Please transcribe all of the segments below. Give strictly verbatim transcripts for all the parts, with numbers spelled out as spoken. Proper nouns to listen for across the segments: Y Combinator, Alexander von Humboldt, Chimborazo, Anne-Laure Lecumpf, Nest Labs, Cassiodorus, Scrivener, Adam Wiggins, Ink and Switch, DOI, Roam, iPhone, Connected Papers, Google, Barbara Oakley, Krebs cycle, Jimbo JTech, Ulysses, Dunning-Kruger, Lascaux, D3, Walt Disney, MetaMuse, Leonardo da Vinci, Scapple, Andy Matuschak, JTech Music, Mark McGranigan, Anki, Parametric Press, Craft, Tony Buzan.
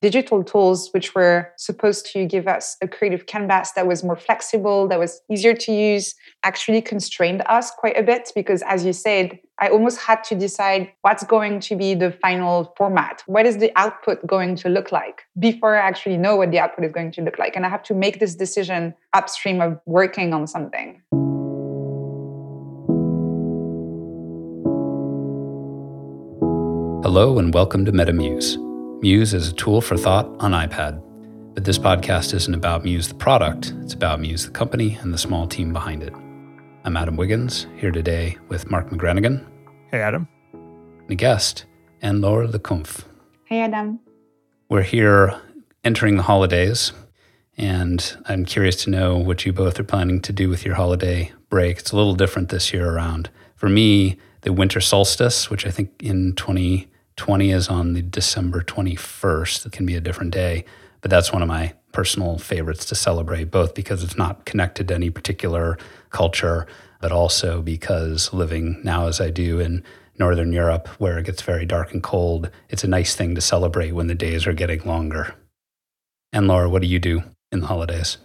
digital tools, which were supposed to give us a creative canvas that was more flexible, that was easier to use, actually constrained us quite a bit. Because as you said, I almost had to decide what's going to be the final format. What is the output going to look like before I actually know what the output is going to look like? And I have to make this decision upstream of working on something. Hello and welcome to MetaMuse. Muse is a tool for thought on iPad. But this podcast isn't about Muse the product, it's about Muse the company and the small team behind it. I'm Adam Wiggins, here today with Mark McGranigan. Hey, Adam. And a guest, Anne-Laure Lecumpf. Hey, Adam. We're here entering the holidays, and I'm curious to know what you both are planning to do with your holiday break. It's a little different this year around. For me, the winter solstice, which I think in twenty twenty is on the December twenty-first. It can be a different day, but that's one of my personal favorites to celebrate, both because it's not connected to any particular culture, but also because living now as I do in Northern Europe, where it gets very dark and cold, it's a nice thing to celebrate when the days are getting longer. And Laura, what do you do in the holidays?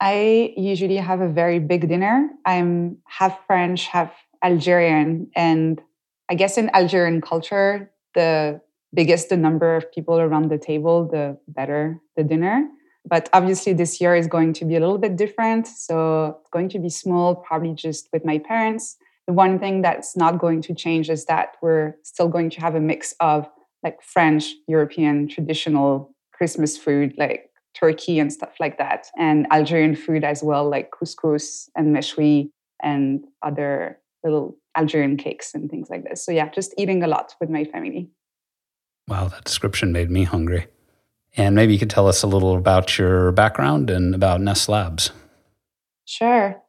I usually have a very big dinner. I'm half French, half Algerian, and I guess in Algerian culture, the biggest the number of people around the table, the better the dinner. But obviously this year is going to be a little bit different. So it's going to be small, probably just with my parents. The one thing that's not going to change is that we're still going to have a mix of like French, European, traditional Christmas food, like turkey and stuff like that. And Algerian food as well, like couscous and meshwi and other little Algerian cakes and things like this. So yeah, just eating a lot with my family. Wow, that description made me hungry. And maybe you could tell us a little about your background and about Nest Labs. Sure.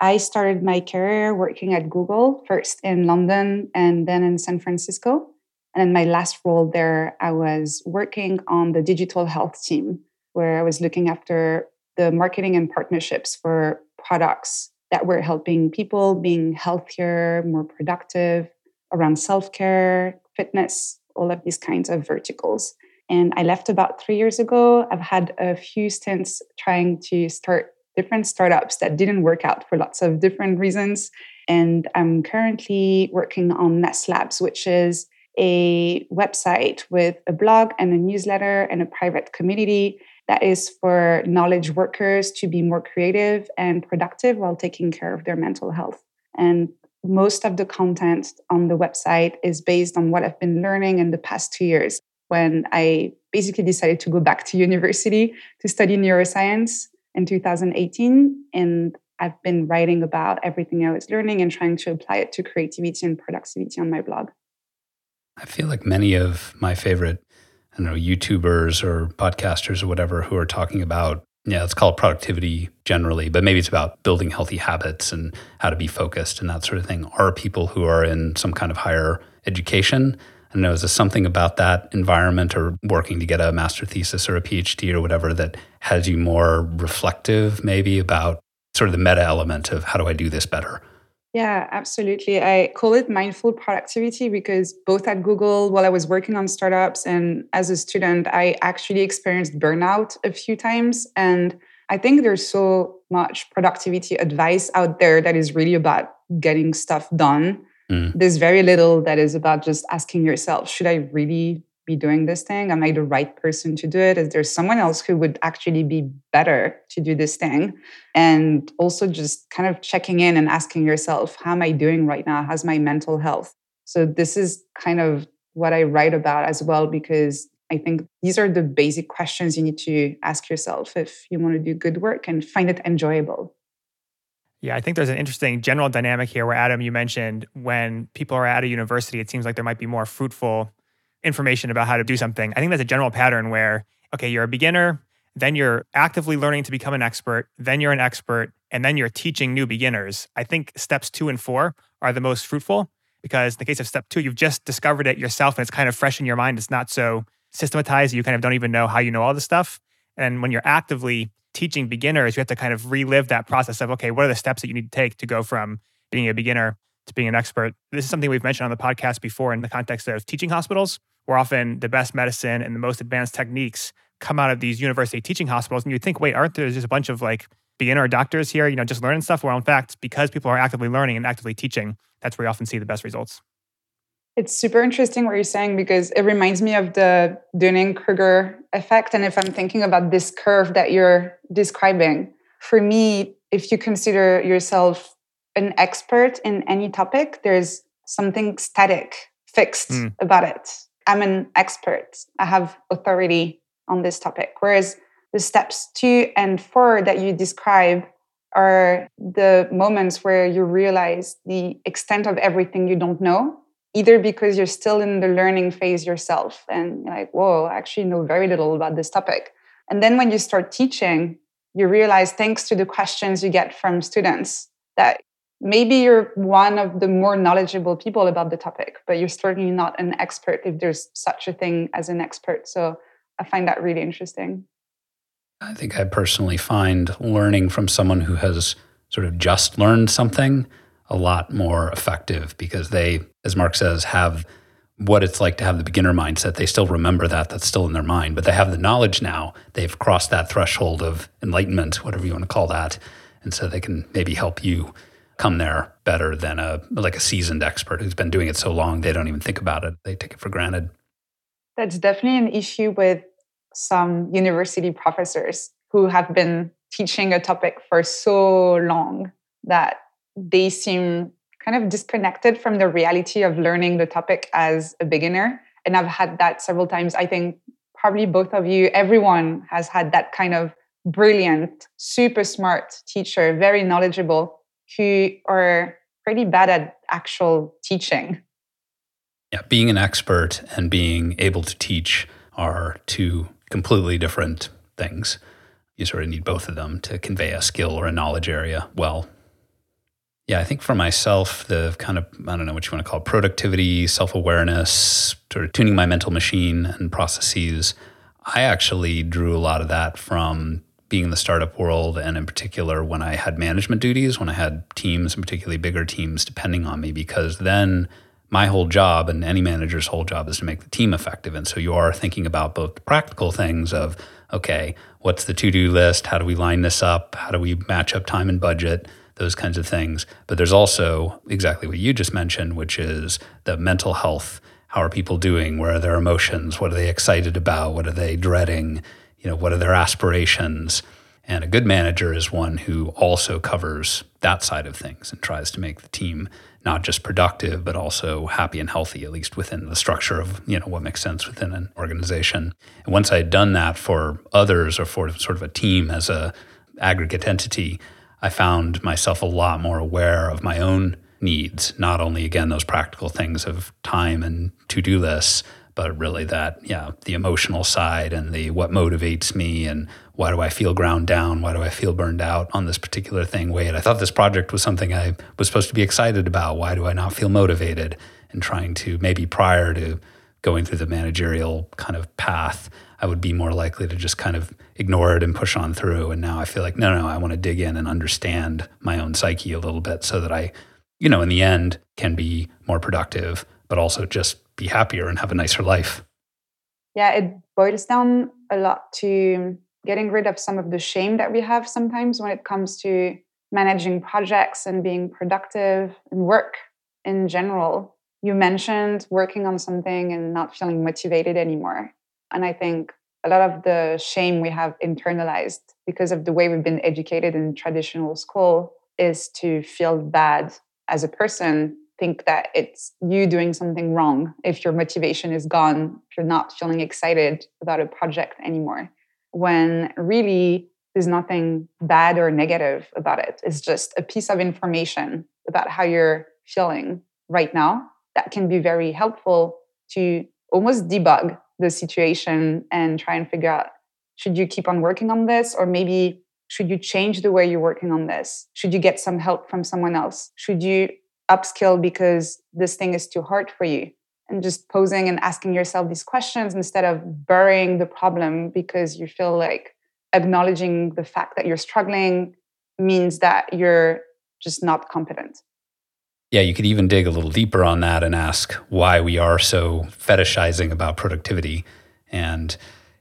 I started my career working at Google, first in London and then in San Francisco. And in my last role there, I was working on the digital health team, where I was looking after the marketing and partnerships for products that were helping people being healthier, more productive, around self-care, fitness, all of these kinds of verticals. And I left about three years ago. I've had a few stints trying to start different startups that didn't work out for lots of different reasons. And I'm currently working on Nest Labs, which is a website with a blog and a newsletter and a private community that is for knowledge workers to be more creative and productive while taking care of their mental health. And most of the content on the website is based on what I've been learning in the past two years when I basically decided to go back to university to study neuroscience in two thousand eighteen. And I've been writing about everything I was learning and trying to apply it to creativity and productivity on my blog. I feel like many of my favorite I don't know, YouTubers or podcasters or whatever who are talking about, yeah, it's called productivity generally, but maybe it's about building healthy habits and how to be focused and that sort of thing, are people who are in some kind of higher education. I don't know, is there something about that environment or working to get a master's thesis or a P H D or whatever that has you more reflective maybe about sort of the meta element of how do I do this better? Yeah, absolutely. I call it mindful productivity because both at Google, while I was working on startups and as a student, I actually experienced burnout a few times. And I think there's so much productivity advice out there that is really about getting stuff done. Mm. There's very little that is about just asking yourself, should I really be doing this thing? Am I the right person to do it? Is there someone else who would actually be better to do this thing? And also just kind of checking in and asking yourself, how am I doing right now? How's my mental health? So this is kind of what I write about as well, because I think these are the basic questions you need to ask yourself if you want to do good work and find it enjoyable. Yeah, I think there's an interesting general dynamic here where, Adam, you mentioned when people are at a university, it seems like there might be more fruitful information about how to do something. I think that's a general pattern where, okay, you're a beginner, then you're actively learning to become an expert, then you're an expert, and then you're teaching new beginners. I think steps two and four are the most fruitful because in the case of step two, you've just discovered it yourself and it's kind of fresh in your mind. It's not so systematized. You kind of don't even know how you know all this stuff. And when you're actively teaching beginners, you have to kind of relive that process of, okay, what are the steps that you need to take to go from being a beginner to being an expert. This is something we've mentioned on the podcast before in the context of teaching hospitals, where often the best medicine and the most advanced techniques come out of these university teaching hospitals. And you think, wait, aren't there just a bunch of like beginner doctors here, you know, just learning stuff? Well, in fact, because people are actively learning and actively teaching, that's where you often see the best results. It's super interesting what you're saying, because it reminds me of the Dunning-Kruger effect. And if I'm thinking about this curve that you're describing, for me, if you consider yourself an expert in any topic, there's something static, fixed mm. about it. I'm an expert. I have authority on this topic. Whereas the steps two and four that you describe are the moments where you realize the extent of everything you don't know, either because you're still in the learning phase yourself and you're like, whoa, I actually know very little about this topic. And then when you start teaching, you realize, thanks to the questions you get from students, that maybe you're one of the more knowledgeable people about the topic, but you're certainly not an expert if there's such a thing as an expert. So I find that really interesting. I think I personally find learning from someone who has sort of just learned something a lot more effective, because they, as Mark says, have what it's like to have the beginner mindset. They still remember that, that's still in their mind, but they have the knowledge now. They've crossed that threshold of enlightenment, whatever you want to call that. And so they can maybe help you come there better than a like a seasoned expert who's been doing it so long they don't even think about it. They take it for granted. That's definitely an issue with some university professors who have been teaching a topic for so long that they seem kind of disconnected from the reality of learning the topic as a beginner. And I've had that several times. I think probably both of you, everyone has had that kind of brilliant, super smart teacher, very knowledgeable, who are pretty bad at actual teaching. Yeah, being an expert and being able to teach are two completely different things. You sort of need both of them to convey a skill or a knowledge area well. Yeah, I think for myself, the kind of, I don't know what you want to call it, productivity, self-awareness, sort of tuning my mental machine and processes, I actually drew a lot of that from being in the startup world, and in particular when I had management duties, when I had teams, and particularly bigger teams, depending on me, because then my whole job and any manager's whole job is to make the team effective. And so you are thinking about both the practical things of, okay, what's the to-do list? How do we line this up? How do we match up time and budget? Those kinds of things. But there's also exactly what you just mentioned, which is the mental health. How are people doing? Where are their emotions? What are they excited about? What are they dreading? You know, what are their aspirations? And a good manager is one who also covers that side of things and tries to make the team not just productive, but also happy and healthy, at least within the structure of, you know, what makes sense within an organization. And once I had done that for others or for sort of a team as a aggregate entity, I found myself a lot more aware of my own needs, not only, again, those practical things of time and to-do lists, but really that, yeah, the emotional side and the what motivates me and why do I feel ground down? Why do I feel burned out on this particular thing? Wait, I thought this project was something I was supposed to be excited about. Why do I not feel motivated? And trying to, maybe prior to going through the managerial kind of path, I would be more likely to just kind of ignore it and push on through. And now I feel like, no, no, I want to dig in and understand my own psyche a little bit so that I, you know, in the end can be more productive, but also just be happier and have a nicer life. Yeah, it boils down a lot to getting rid of some of the shame that we have sometimes when it comes to managing projects and being productive and work in general. You mentioned working on something and not feeling motivated anymore. And I think a lot of the shame we have internalized because of the way we've been educated in traditional school is to feel bad as a person, think that it's you doing something wrong if your motivation is gone, if you're not feeling excited about a project anymore, when really there's nothing bad or negative about it. It's just a piece of information about how you're feeling right now that can be very helpful to almost debug the situation and try and figure out, should you keep on working on this? Or maybe should you change the way you're working on this? Should you get some help from someone else? Should you upskill because this thing is too hard for you? And just posing and asking yourself these questions instead of burying the problem because you feel like acknowledging the fact that you're struggling means that you're just not competent. yeah, you could even dig a little deeper on that and ask why we are so fetishizing about productivity. And,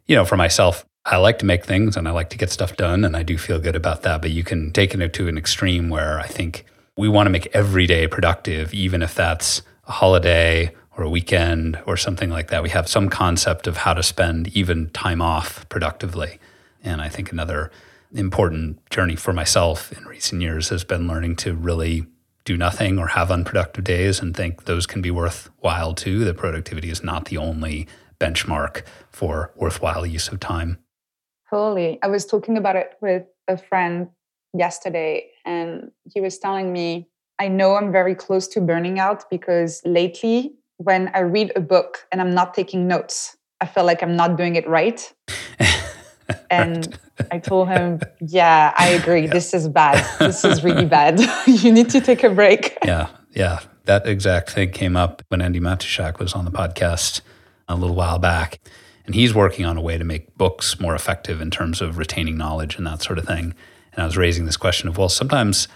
you know, for myself, I like to make things and I like to get stuff done, and I do feel good about that. But you can take it to an extreme where I think we want to make every day productive, even if that's a holiday or a weekend or something like that. We have some concept of how to spend even time off productively. And I think another important journey for myself in recent years has been learning to really do nothing or have unproductive days and think those can be worthwhile too, that productivity is not the only benchmark for worthwhile use of time. Totally. I was talking about it with a friend yesterday, and he was telling me, I know I'm very close to burning out because lately when I read a book and I'm not taking notes, I feel like I'm not doing it right. And I told him, yeah, I agree. Yeah. This is bad. This is really bad. You need to take a break. Yeah, yeah. That exact thing came up when Andy Matuschak was on the podcast a little while back. And he's working on a way to make books more effective in terms of retaining knowledge and that sort of thing. And I was raising this question of, well, sometimes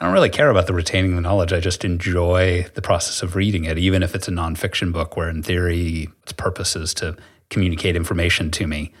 I don't really care about the retaining the knowledge. I just enjoy the process of reading it, even if it's a nonfiction book where in theory its purpose is to communicate information to me.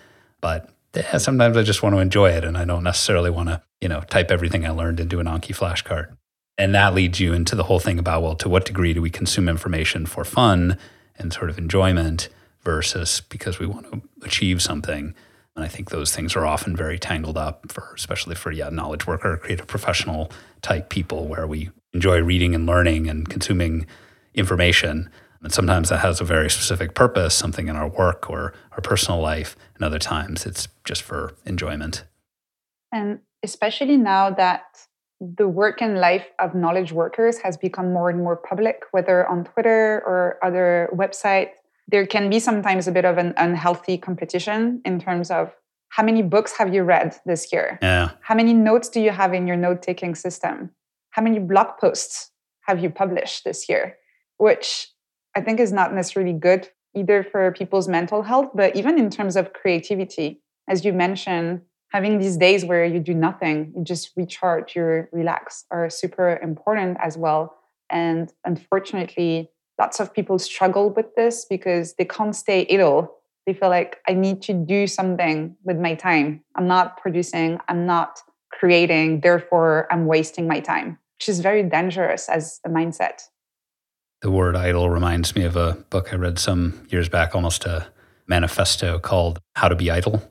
But yeah, sometimes I just want to enjoy it, and I don't necessarily want to, you know, type everything I learned into an Anki flashcard. And that leads you into the whole thing about, well, to what degree do we consume information for fun and sort of enjoyment versus because we want to achieve something? And I think those things are often very tangled up, for especially for yeah, knowledge worker, creative professional type people, where we enjoy reading and learning and consuming information. And sometimes that has a very specific purpose, something in our work or our personal life. And other times it's just for enjoyment. And especially now that the work and life of knowledge workers has become more and more public, whether on Twitter or other websites, there can be sometimes a bit of an unhealthy competition in terms of how many books have you read this year? Yeah. How many notes do you have in your note-taking system? How many blog posts have you published this year? Which I think is not necessarily good either for people's mental health, but even in terms of creativity, as you mentioned, having these days where you do nothing, you just recharge, you relax, are super important as well. And unfortunately, lots of people struggle with this because they can't stay idle. They feel like, I need to do something with my time. I'm not producing, I'm not creating, therefore I'm wasting my time, which is very dangerous as a mindset. The word idle reminds me of a book I read some years back, almost a manifesto called How to Be Idle.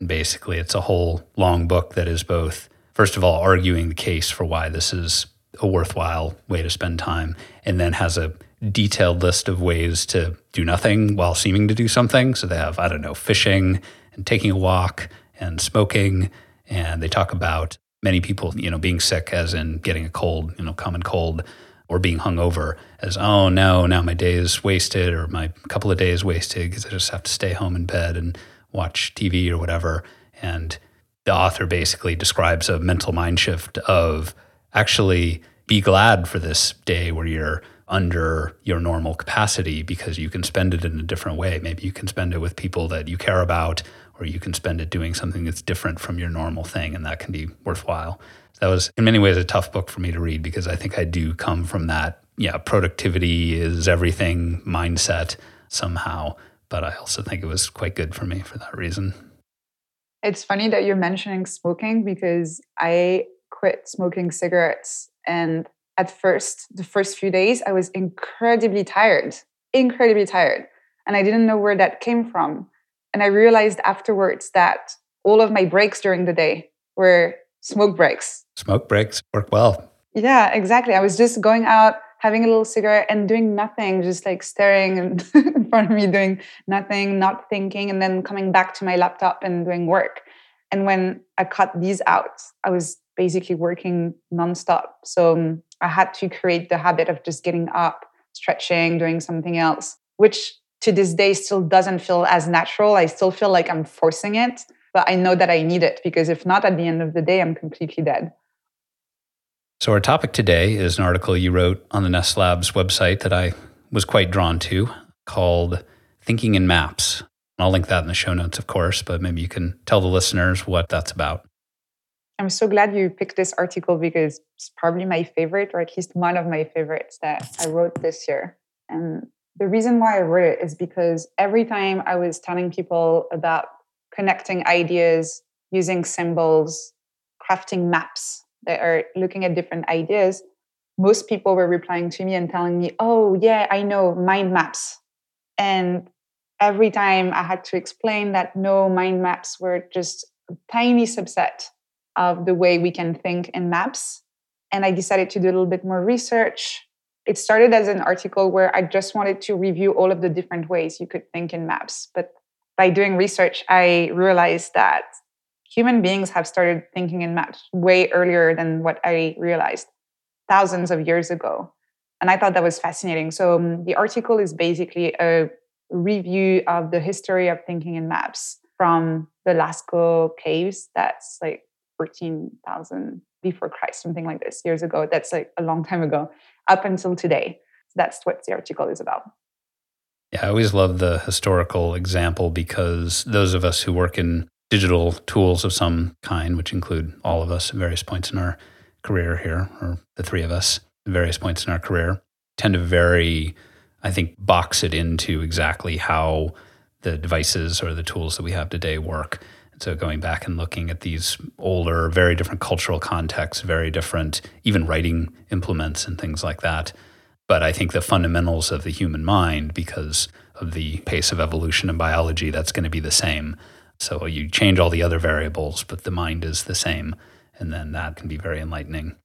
And basically it's a whole long book that is both, first of all, arguing the case for why this is a worthwhile way to spend time, and then has a detailed list of ways to do nothing while seeming to do something. So they have, I don't know, fishing and taking a walk and smoking. And they talk about many people, you know, being sick as in getting a cold, you know, common cold, or being hungover as, oh no, now my day is wasted, or my couple of days wasted because I just have to stay home in bed and watch T V or whatever. And the author basically describes a mental mind shift of actually be glad for this day where you're under your normal capacity, because you can spend it in a different way. Maybe you can spend it with people that you care about, or you can spend it doing something that's different from your normal thing, and that can be worthwhile. That was in many ways a tough book for me to read, because I think I do come from that, yeah, productivity is everything mindset somehow. But I also think it was quite good for me for that reason. It's funny that you're mentioning smoking, because I quit smoking cigarettes. And at first, the first few days, I was incredibly tired, incredibly tired. And I didn't know where that came from. And I realized afterwards that all of my breaks during the day were smoke breaks. Smoke breaks work well. Yeah, exactly. I was just going out, having a little cigarette and doing nothing, just like staring in front of me, doing nothing, not thinking, and then coming back to my laptop and doing work. And when I cut these out, I was basically working nonstop. So I had to create the habit of just getting up, stretching, doing something else, which to this day still doesn't feel as natural. I still feel like I'm forcing it. But I know that I need it, because if not, at the end of the day, I'm completely dead. So our topic today is an article you wrote on the Nest Labs website that I was quite drawn to, called Thinking in Maps. And I'll link that in the show notes, of course, but maybe you can tell the listeners what that's about. I'm so glad you picked this article because it's probably my favorite, or at least one of my favorites that I wrote this year. And the reason why I wrote it is because every time I was telling people about connecting ideas, using symbols, crafting maps that are looking at different ideas, most people were replying to me and telling me, oh, yeah, I know, mind maps. And every time I had to explain that no, mind maps were just a tiny subset of the way we can think in maps. And I decided to do a little bit more research. It started as an article where I just wanted to review all of the different ways you could think in maps. But by doing research, I realized that human beings have started thinking in maps way earlier than what I realized, thousands of years ago. And I thought that was fascinating. So um, the article is basically a review of the history of thinking in maps from the Lascaux caves. That's like fourteen thousand before Christ, something like this, years ago. That's like a long time ago, up until today. So that's what the article is about. Yeah, I always love the historical example because those of us who work in digital tools of some kind, which include all of us at various points in our career here, or the three of us at various points in our career, tend to very, I think, box it into exactly how the devices or the tools that we have today work. So going back and looking at these older, very different cultural contexts, very different, even writing implements and things like that. But I think the fundamentals of the human mind, because of the pace of evolution and biology, that's going to be the same. So you change all the other variables, but the mind is the same. And then that can be very enlightening.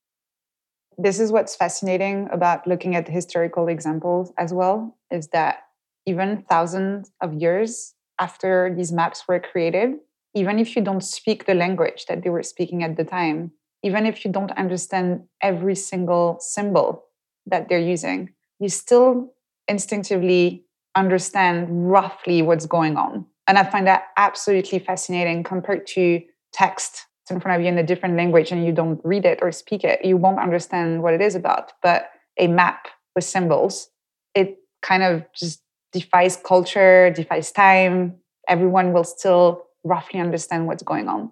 This is what's fascinating about looking at historical examples as well, is that even thousands of years after these maps were created, even if you don't speak the language that they were speaking at the time, even if you don't understand every single symbol that they're using, you still instinctively understand roughly what's going on. And I find that absolutely fascinating compared to text in front of you in a different language and you don't read it or speak it. You won't understand what it is about. But a map with symbols, it kind of just defies culture, defies time. Everyone will still roughly understand what's going on.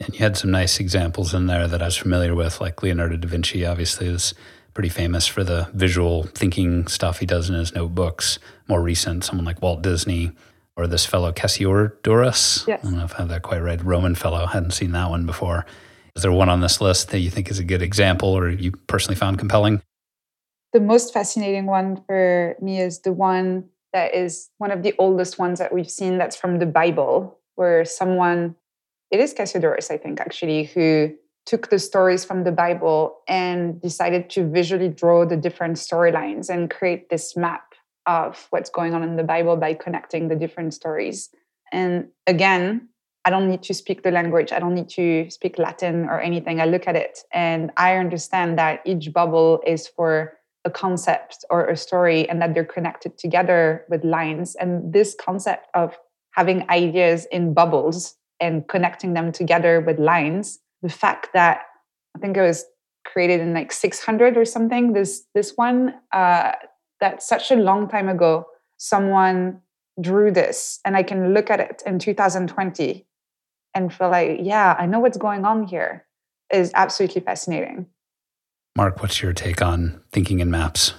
And you had some nice examples in there that I was familiar with, like Leonardo da Vinci, obviously, is pretty famous for the visual thinking stuff he does in his notebooks. More recent, someone like Walt Disney, or this fellow Cassiodorus. Yes. I don't know if I have that quite right. Roman fellow, hadn't seen that one before. Is there one on this list that you think is a good example or you personally found compelling? The most fascinating one for me is the one that is one of the oldest ones that we've seen, that's from the Bible, where someone, it is Cassiodorus, I think, actually, who took the stories from the Bible and decided to visually draw the different storylines and create this map of what's going on in the Bible by connecting the different stories. And again, I don't need to speak the language. I don't need to speak Latin or anything. I look at it and I understand that each bubble is for a concept or a story and that they're connected together with lines. And this concept of having ideas in bubbles and connecting them together with lines, the fact that I think it was created in like six hundred or something, this this one, uh, that such a long time ago, someone drew this and I can look at it in two thousand twenty and feel like, yeah, I know what's going on here, is absolutely fascinating. Mark, what's your take on thinking in maps?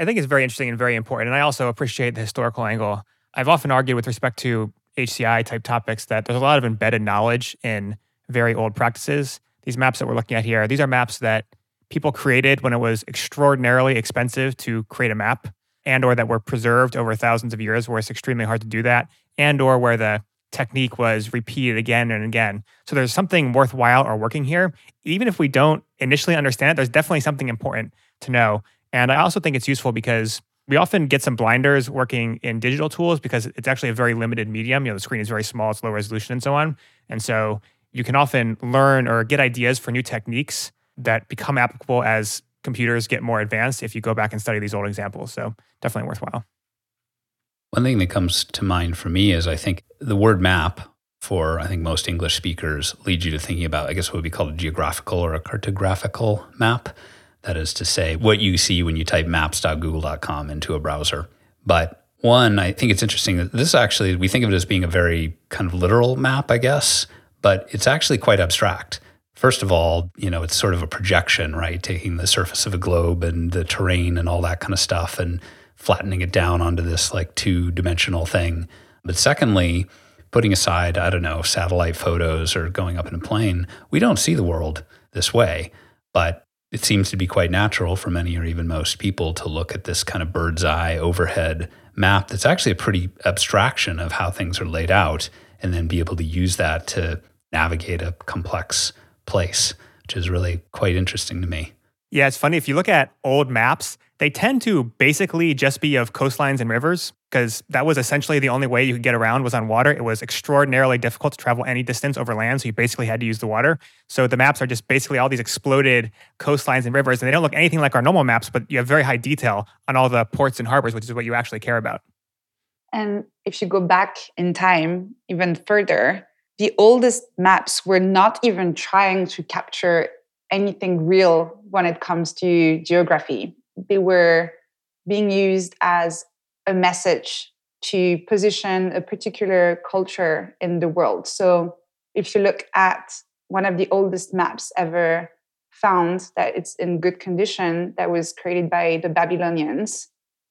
I think it's very interesting and very important. And I also appreciate the historical angle. I've often argued with respect to H C I type topics that there's a lot of embedded knowledge in very old practices. These maps that we're looking at here, these are maps that people created when it was extraordinarily expensive to create a map, and or that were preserved over thousands of years where it's extremely hard to do that, and or where the technique was repeated again and again. So there's something worthwhile or working here. Even if we don't initially understand it, there's definitely something important to know. And I also think it's useful because we often get some blinders working in digital tools because it's actually a very limited medium. You know, the screen is very small, it's low resolution and so on. And so you can often learn or get ideas for new techniques that become applicable as computers get more advanced if you go back and study these old examples. So definitely worthwhile. One thing that comes to mind for me is I think the word map for, I think most English speakers leads you to thinking about, I guess, what would be called a geographical or a cartographical map. That is to say, what you see when you type maps dot google dot com into a browser. But one, I think it's interesting that this actually, we think of it as being a very kind of literal map, I guess, but it's actually quite abstract. First of all, you know, it's sort of a projection, right? Taking the surface of a globe and the terrain and all that kind of stuff and flattening it down onto this like two-dimensional thing. But secondly, putting aside, I don't know, satellite photos or going up in a plane, we don't see the world this way. But it seems to be quite natural for many or even most people to look at this kind of bird's eye overhead map that's actually a pretty abstraction of how things are laid out and then be able to use that to navigate a complex place, which is really quite interesting to me. Yeah, it's funny. If you look at old maps, they tend to basically just be of coastlines and rivers because that was essentially the only way you could get around was on water. It was extraordinarily difficult to travel any distance over land, so you basically had to use the water. So the maps are just basically all these exploded coastlines and rivers, and they don't look anything like our normal maps, but you have very high detail on all the ports and harbors, which is what you actually care about. And if you go back in time even further, the oldest maps were not even trying to capture anything real when it comes to geography. They were being used as a message to position a particular culture in the world. So if you look at one of the oldest maps ever found, that it's in good condition, that was created by the Babylonians,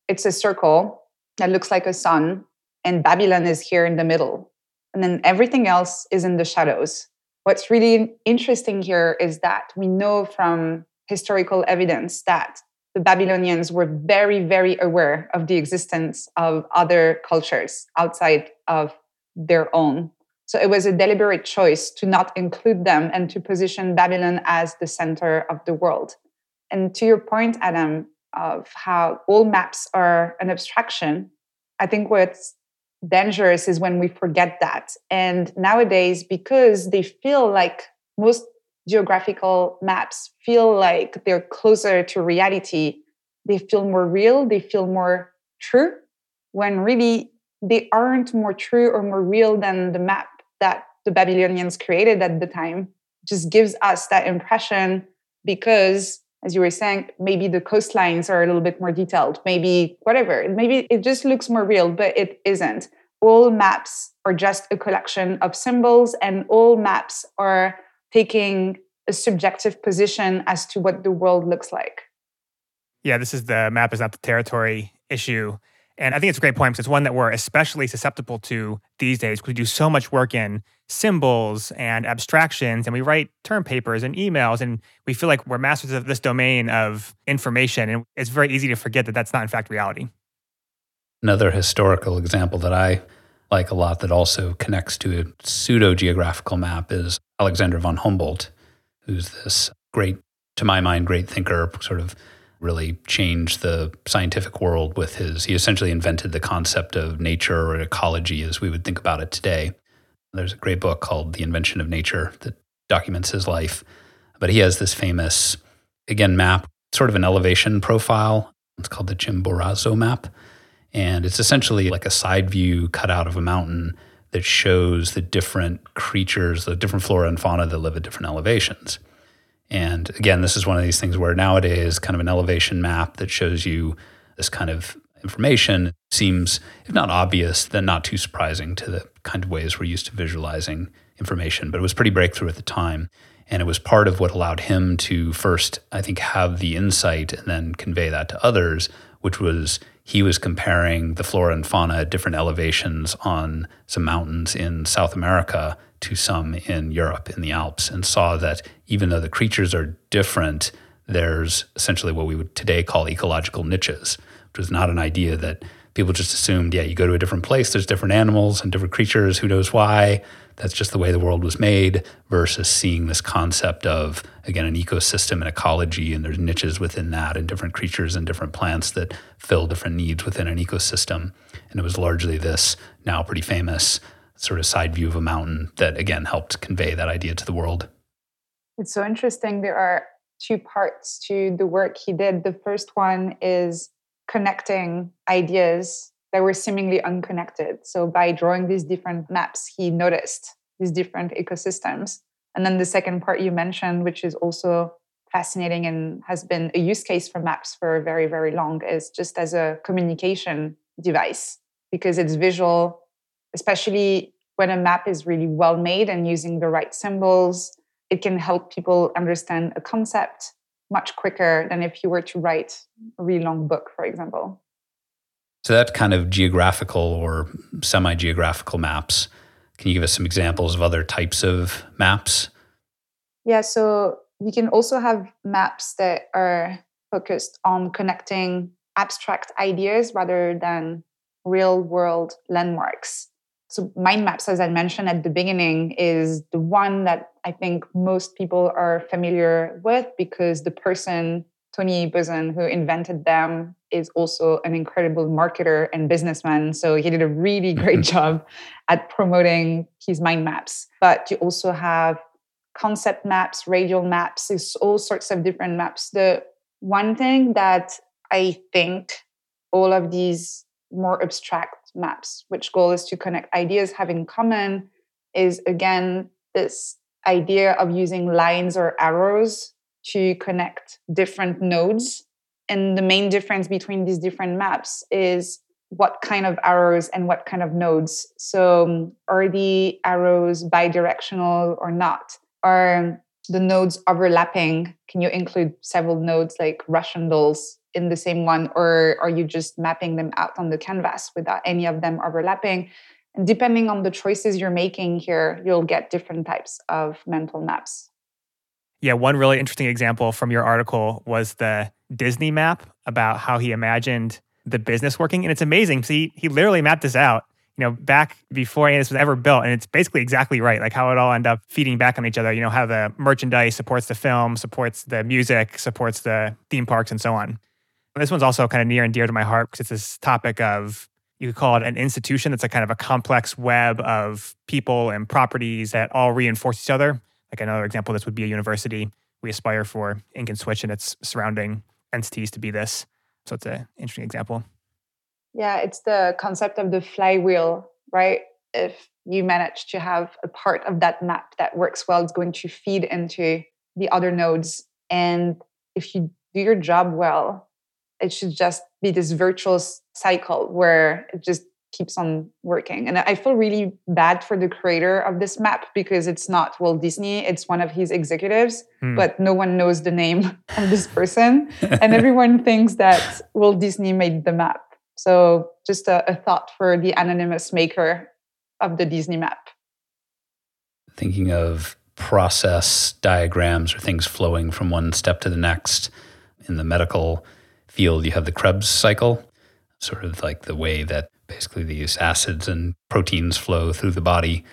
it's a circle that looks like a sun, and Babylon is here in the middle. And then everything else is in the shadows. What's really interesting here is that we know from historical evidence that the Babylonians were very, very aware of the existence of other cultures outside of their own. So it was a deliberate choice to not include them and to position Babylon as the center of the world. And to your point, Adam, of how all maps are an abstraction, I think what's dangerous is when we forget that. And nowadays, because they feel like most geographical maps feel like they're closer to reality, they feel more real, they feel more true, when really they aren't more true or more real than the map that the Babylonians created at the time. It just gives us that impression because, as you were saying, maybe the coastlines are a little bit more detailed, maybe whatever. Maybe it just looks more real, but it isn't. All maps are just a collection of symbols, and all maps are taking a subjective position as to what the world looks like. Yeah, this is the map is not the territory issue. And I think it's a great point because it's one that we're especially susceptible to these days because we do so much work in symbols and abstractions, and we write term papers and emails, and we feel like we're masters of this domain of information. And it's very easy to forget that that's not, in fact, reality. Another historical example that I like a lot that also connects to a pseudo-geographical map is Alexander von Humboldt, who's this great, to my mind, great thinker, sort of really changed the scientific world with his, he essentially invented the concept of nature or ecology as we would think about it today. There's a great book called The Invention of Nature that documents his life. But he has this famous, again, map, sort of an elevation profile. It's called the Chimborazo map. And it's essentially like a side view cut out of a mountain that shows the different creatures, the different flora and fauna that live at different elevations. And again, this is one of these things where nowadays kind of an elevation map that shows you this kind of information seems, if not obvious, then not too surprising to the kind of ways we're used to visualizing information. But it was pretty breakthrough at the time. And it was part of what allowed him to first, I think, have the insight and then convey that to others, which was he was comparing the flora and fauna at different elevations on some mountains in South America to some in Europe, in the Alps, and saw that even though the creatures are different, there's essentially what we would today call ecological niches, which was not an idea that people just assumed, yeah, you go to a different place, there's different animals and different creatures, who knows why, that's just the way the world was made, versus seeing this concept of, again, an ecosystem and ecology, and there's niches within that and different creatures and different plants that fill different needs within an ecosystem. And it was largely this now pretty famous sort of side view of a mountain that, again, helped convey that idea to the world. It's so interesting. There are two parts to the work he did. The first one is connecting ideas that were seemingly unconnected. So by drawing these different maps, he noticed these different ecosystems. And then the second part you mentioned, which is also fascinating and has been a use case for maps for very, very long, is just as a communication device because it's visual. Especially when a map is really well made and using the right symbols, it can help people understand a concept much quicker than if you were to write a really long book, for example. So that kind of geographical or semi-geographical maps, can you give us some examples of other types of maps? Yeah, so you can also have maps that are focused on connecting abstract ideas rather than real-world landmarks. So mind maps, as I mentioned at the beginning, is the one that I think most people are familiar with because the person, Tony Buzan, who invented them, is also an incredible marketer and businessman. So he did a really great job at promoting his mind maps. But you also have concept maps, radial maps, it's all sorts of different maps. The one thing that I think all of these more abstract maps, which goal is to connect ideas, have in common is, again, this idea of using lines or arrows to connect different nodes. And the main difference between these different maps is what kind of arrows and what kind of nodes. So are the arrows bidirectional or not? Are the nodes overlapping? Can you include several nodes like Russian dolls in the same one? Or are you just mapping them out on the canvas without any of them overlapping? And depending on the choices you're making here, you'll get different types of mental maps. Yeah, one really interesting example from your article was the Disney map about how he imagined the business working. And it's amazing. See, he literally mapped this out, you know, back before this was ever built. And it's basically exactly right, like how it all ended up feeding back on each other, you know, how the merchandise supports the film, supports the music, supports the theme parks, and so on. And this one's also kind of near and dear to my heart because it's this topic of, you could call it an institution that's a kind of a complex web of people and properties that all reinforce each other. Like another example, this would be a university. We aspire for Ink and Switch and its surrounding entities to be this. So it's an interesting example. Yeah, it's the concept of the flywheel, right? If you manage to have a part of that map that works well, it's going to feed into the other nodes. And if you do your job well, it should just be this virtuous cycle where it just keeps on working. And I feel really bad for the creator of this map because it's not Walt Disney, it's one of his executives, hmm. but no one knows the name of this person. And everyone thinks that Walt Disney made the map. So just a, a thought for the anonymous maker of the Disney map. Thinking of process diagrams or things flowing from one step to the next. In the medical field, you have the Krebs cycle, sort of like the way that basically these acids and proteins flow through the body.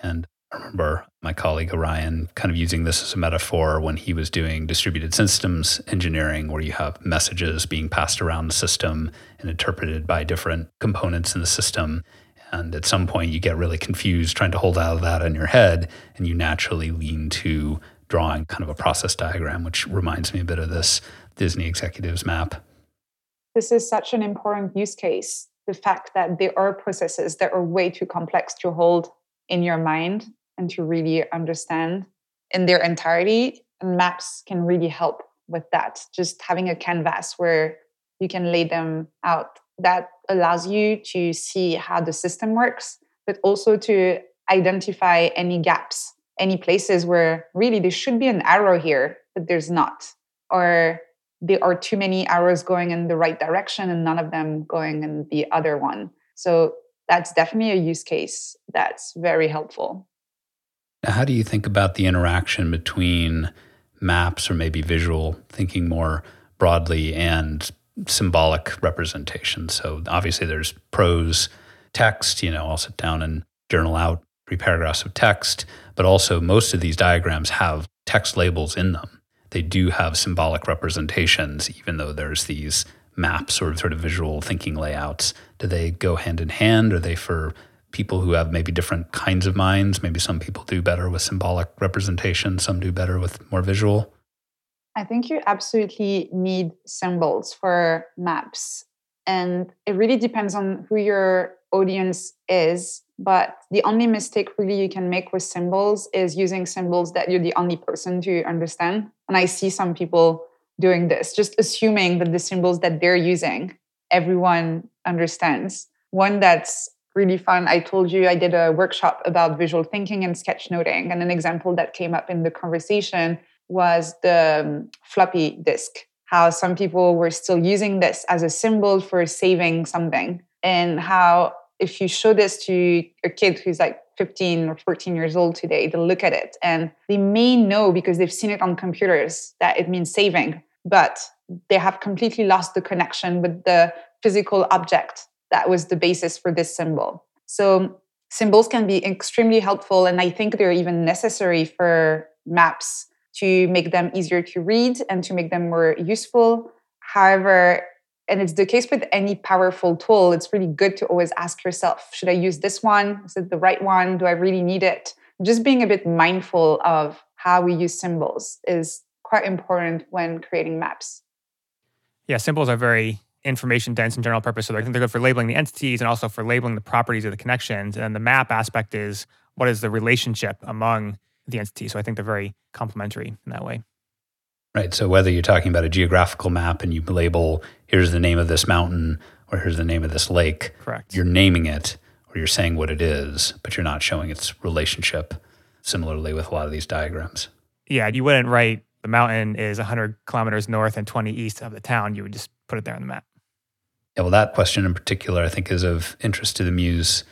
And I remember my colleague Orion kind of using this as a metaphor when he was doing distributed systems engineering, where you have messages being passed around the system and interpreted by different components in the system. And at some point you get really confused trying to hold all of that in your head, and you naturally lean to drawing kind of a process diagram, which reminds me a bit of this Disney executives map. This is such an important use case. The fact that there are processes that are way too complex to hold in your mind and to really understand in their entirety. And maps can really help with that. Just having a canvas where you can lay them out, that allows you to see how the system works, but also to identify any gaps, any places where really there should be an arrow here, but there's not. Or there are too many arrows going in the right direction and none of them going in the other one. So that's definitely a use case that's very helpful. Now, how do you think about the interaction between maps, or maybe visual thinking more broadly, and symbolic representation? So obviously there's prose text, you know, I'll sit down and journal out three paragraphs of text, but also most of these diagrams have text labels in them. They do have symbolic representations, even though there's these maps or sort of visual thinking layouts. Do they go hand in hand? Are they for people who have maybe different kinds of minds? Maybe some people do better with symbolic representation, some do better with more visual. I think you absolutely need symbols for maps. And it really depends on who your audience is. But the only mistake really you can make with symbols is using symbols that you're the only person to understand. And I see some people doing this, just assuming that the symbols that they're using, everyone understands. One that's really fun. I told you I did a workshop about visual thinking and sketchnoting. And an example that came up in the conversation was the um, floppy disk, how some people were still using this as a symbol for saving something. And how if you show this to a kid who's like fifteen or fourteen years old today, they'll look at it and they may know because they've seen it on computers that it means saving, but they have completely lost the connection with the physical object that was the basis for this symbol. So symbols can be extremely helpful, and I think they're even necessary for maps to make them easier to read and to make them more useful. However, and it's the case with any powerful tool, it's really good to always ask yourself, should I use this one? Is it the right one? Do I really need it? Just being a bit mindful of how we use symbols is quite important when creating maps. Yeah, symbols are very information dense and general purpose. So I think they're good for labeling the entities and also for labeling the properties of the connections. And the map aspect is what is the relationship among the entities. So I think they're very complementary in that way. Right. So whether you're talking about a geographical map and you label, here's the name of this mountain or here's the name of this lake, correct, you're naming it or you're saying what it is, but you're not showing its relationship. Similarly with a lot of these diagrams. Yeah. You wouldn't write the mountain is one hundred kilometers north and twenty east of the town. You would just put it there on the map. Yeah. Well, that question in particular, I think, is of interest to the Muse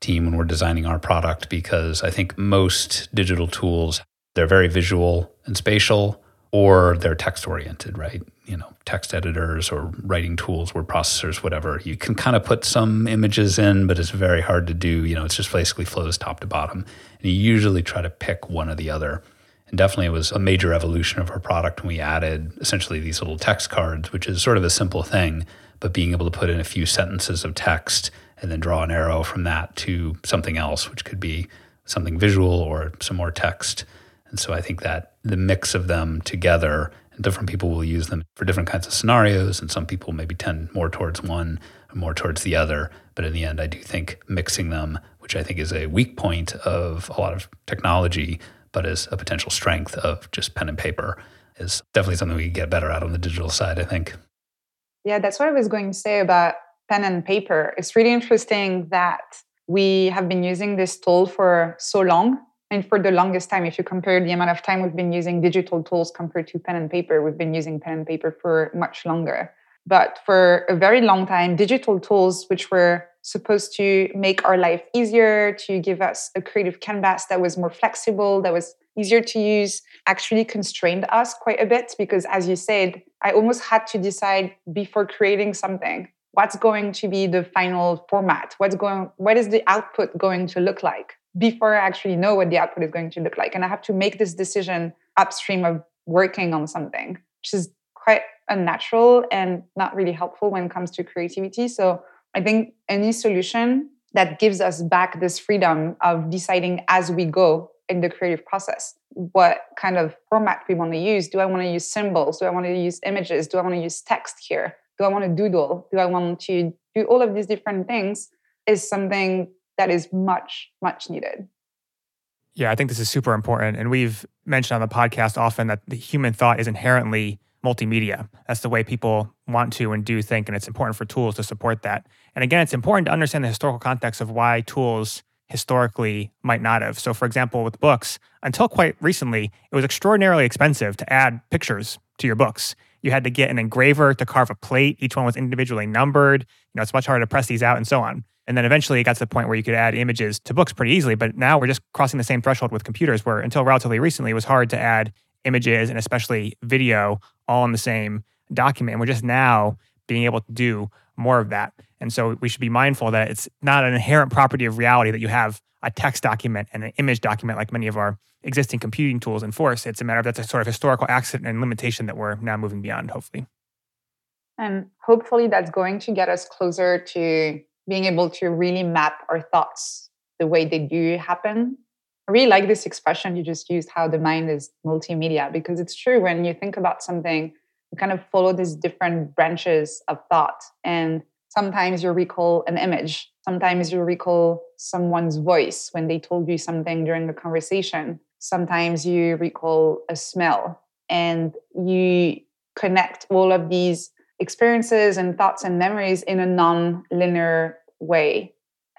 team when we're designing our product, because I think most digital tools, they're very visual and spatial, or they're text-oriented, right? You know, text editors or writing tools, word processors, whatever. You can kind of put some images in, but it's very hard to do. You know, it's just basically flows top to bottom. And you usually try to pick one or the other. And definitely it was a major evolution of our product when we added essentially these little text cards, which is sort of a simple thing, but being able to put in a few sentences of text and then draw an arrow from that to something else, which could be something visual or some more text. And so I think that the mix of them together, and different people will use them for different kinds of scenarios, and some people maybe tend more towards one and more towards the other. But in the end, I do think mixing them, which I think is a weak point of a lot of technology, but is a potential strength of just pen and paper, is definitely something we can get better at on the digital side, I think. Yeah, that's what I was going to say about pen and paper. It's really interesting that we have been using this tool for so long. And for the longest time, if you compare the amount of time we've been using digital tools compared to pen and paper, we've been using pen and paper for much longer. But for a very long time, digital tools, which were supposed to make our life easier, to give us a creative canvas that was more flexible, that was easier to use, actually constrained us quite a bit. Because as you said, I almost had to decide before creating something, what's going to be the final format? What's going, what is the output going to look like? Before I actually know what the output is going to look like. And I have to make this decision upstream of working on something, which is quite unnatural and not really helpful when it comes to creativity. So I think any solution that gives us back this freedom of deciding as we go in the creative process, what kind of format we want to use. Do I want to use symbols? Do I want to use images? Do I want to use text here? Do I want to doodle? Do I want to do all of these different things? Is something that is much, much needed. Yeah, I think this is super important. And we've mentioned on the podcast often that the human thought is inherently multimedia. That's the way people want to and do think, and it's important for tools to support that. And again, it's important to understand the historical context of why tools historically might not have. So for example, with books, until quite recently, it was extraordinarily expensive to add pictures to your books. You had to get an engraver to carve a plate. Each one was individually numbered. You know, it's much harder to press these out and so on. And then eventually it got to the point where you could add images to books pretty easily. But now we're just crossing the same threshold with computers, where until relatively recently, it was hard to add images and especially video all in the same document. And we're just now being able to do more of that. And so we should be mindful that it's not an inherent property of reality that you have a text document and an image document like many of our existing computing tools enforce. It's a matter of that's a sort of historical accident and limitation that we're now moving beyond, hopefully. And hopefully that's going to get us closer to being able to really map our thoughts the way they do happen. I really like this expression you just used, how the mind is multimedia, because it's true. When you think about something, you kind of follow these different branches of thought. And sometimes you recall an image. Sometimes you recall someone's voice when they told you something during the conversation. Sometimes you recall a smell, and you connect all of these experiences and thoughts and memories in a non-linear way.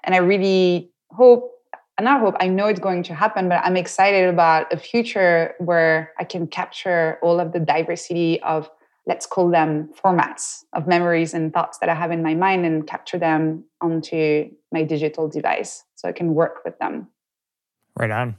And I really hope, not hope, I know it's going to happen, but I'm excited about a future where I can capture all of the diversity of, let's call them formats of memories and thoughts that I have in my mind and capture them onto my digital device so I can work with them. Right on.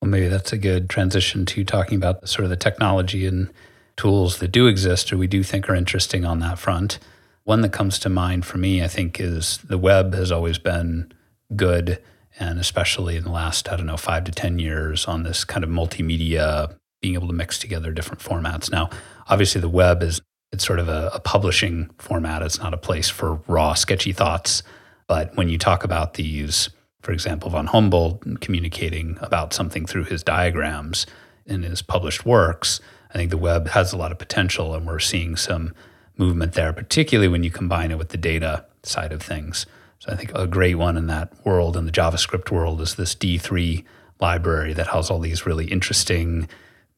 Well, maybe that's a good transition to talking about sort of the technology and tools that do exist or we do think are interesting on that front. One that comes to mind for me, I think, is the web has always been good, and especially in the last, I don't know, five to ten years on this kind of multimedia, being able to mix together different formats. Now, obviously the web is it's sort of a, a publishing format. It's not a place for raw, sketchy thoughts. But when you talk about these, for example, von Humboldt communicating about something through his diagrams in his published works, I think the web has a lot of potential, and we're seeing some movement there, particularly when you combine it with the data side of things. So I think a great one in that world, in the JavaScript world, is this D three library that has all these really interesting,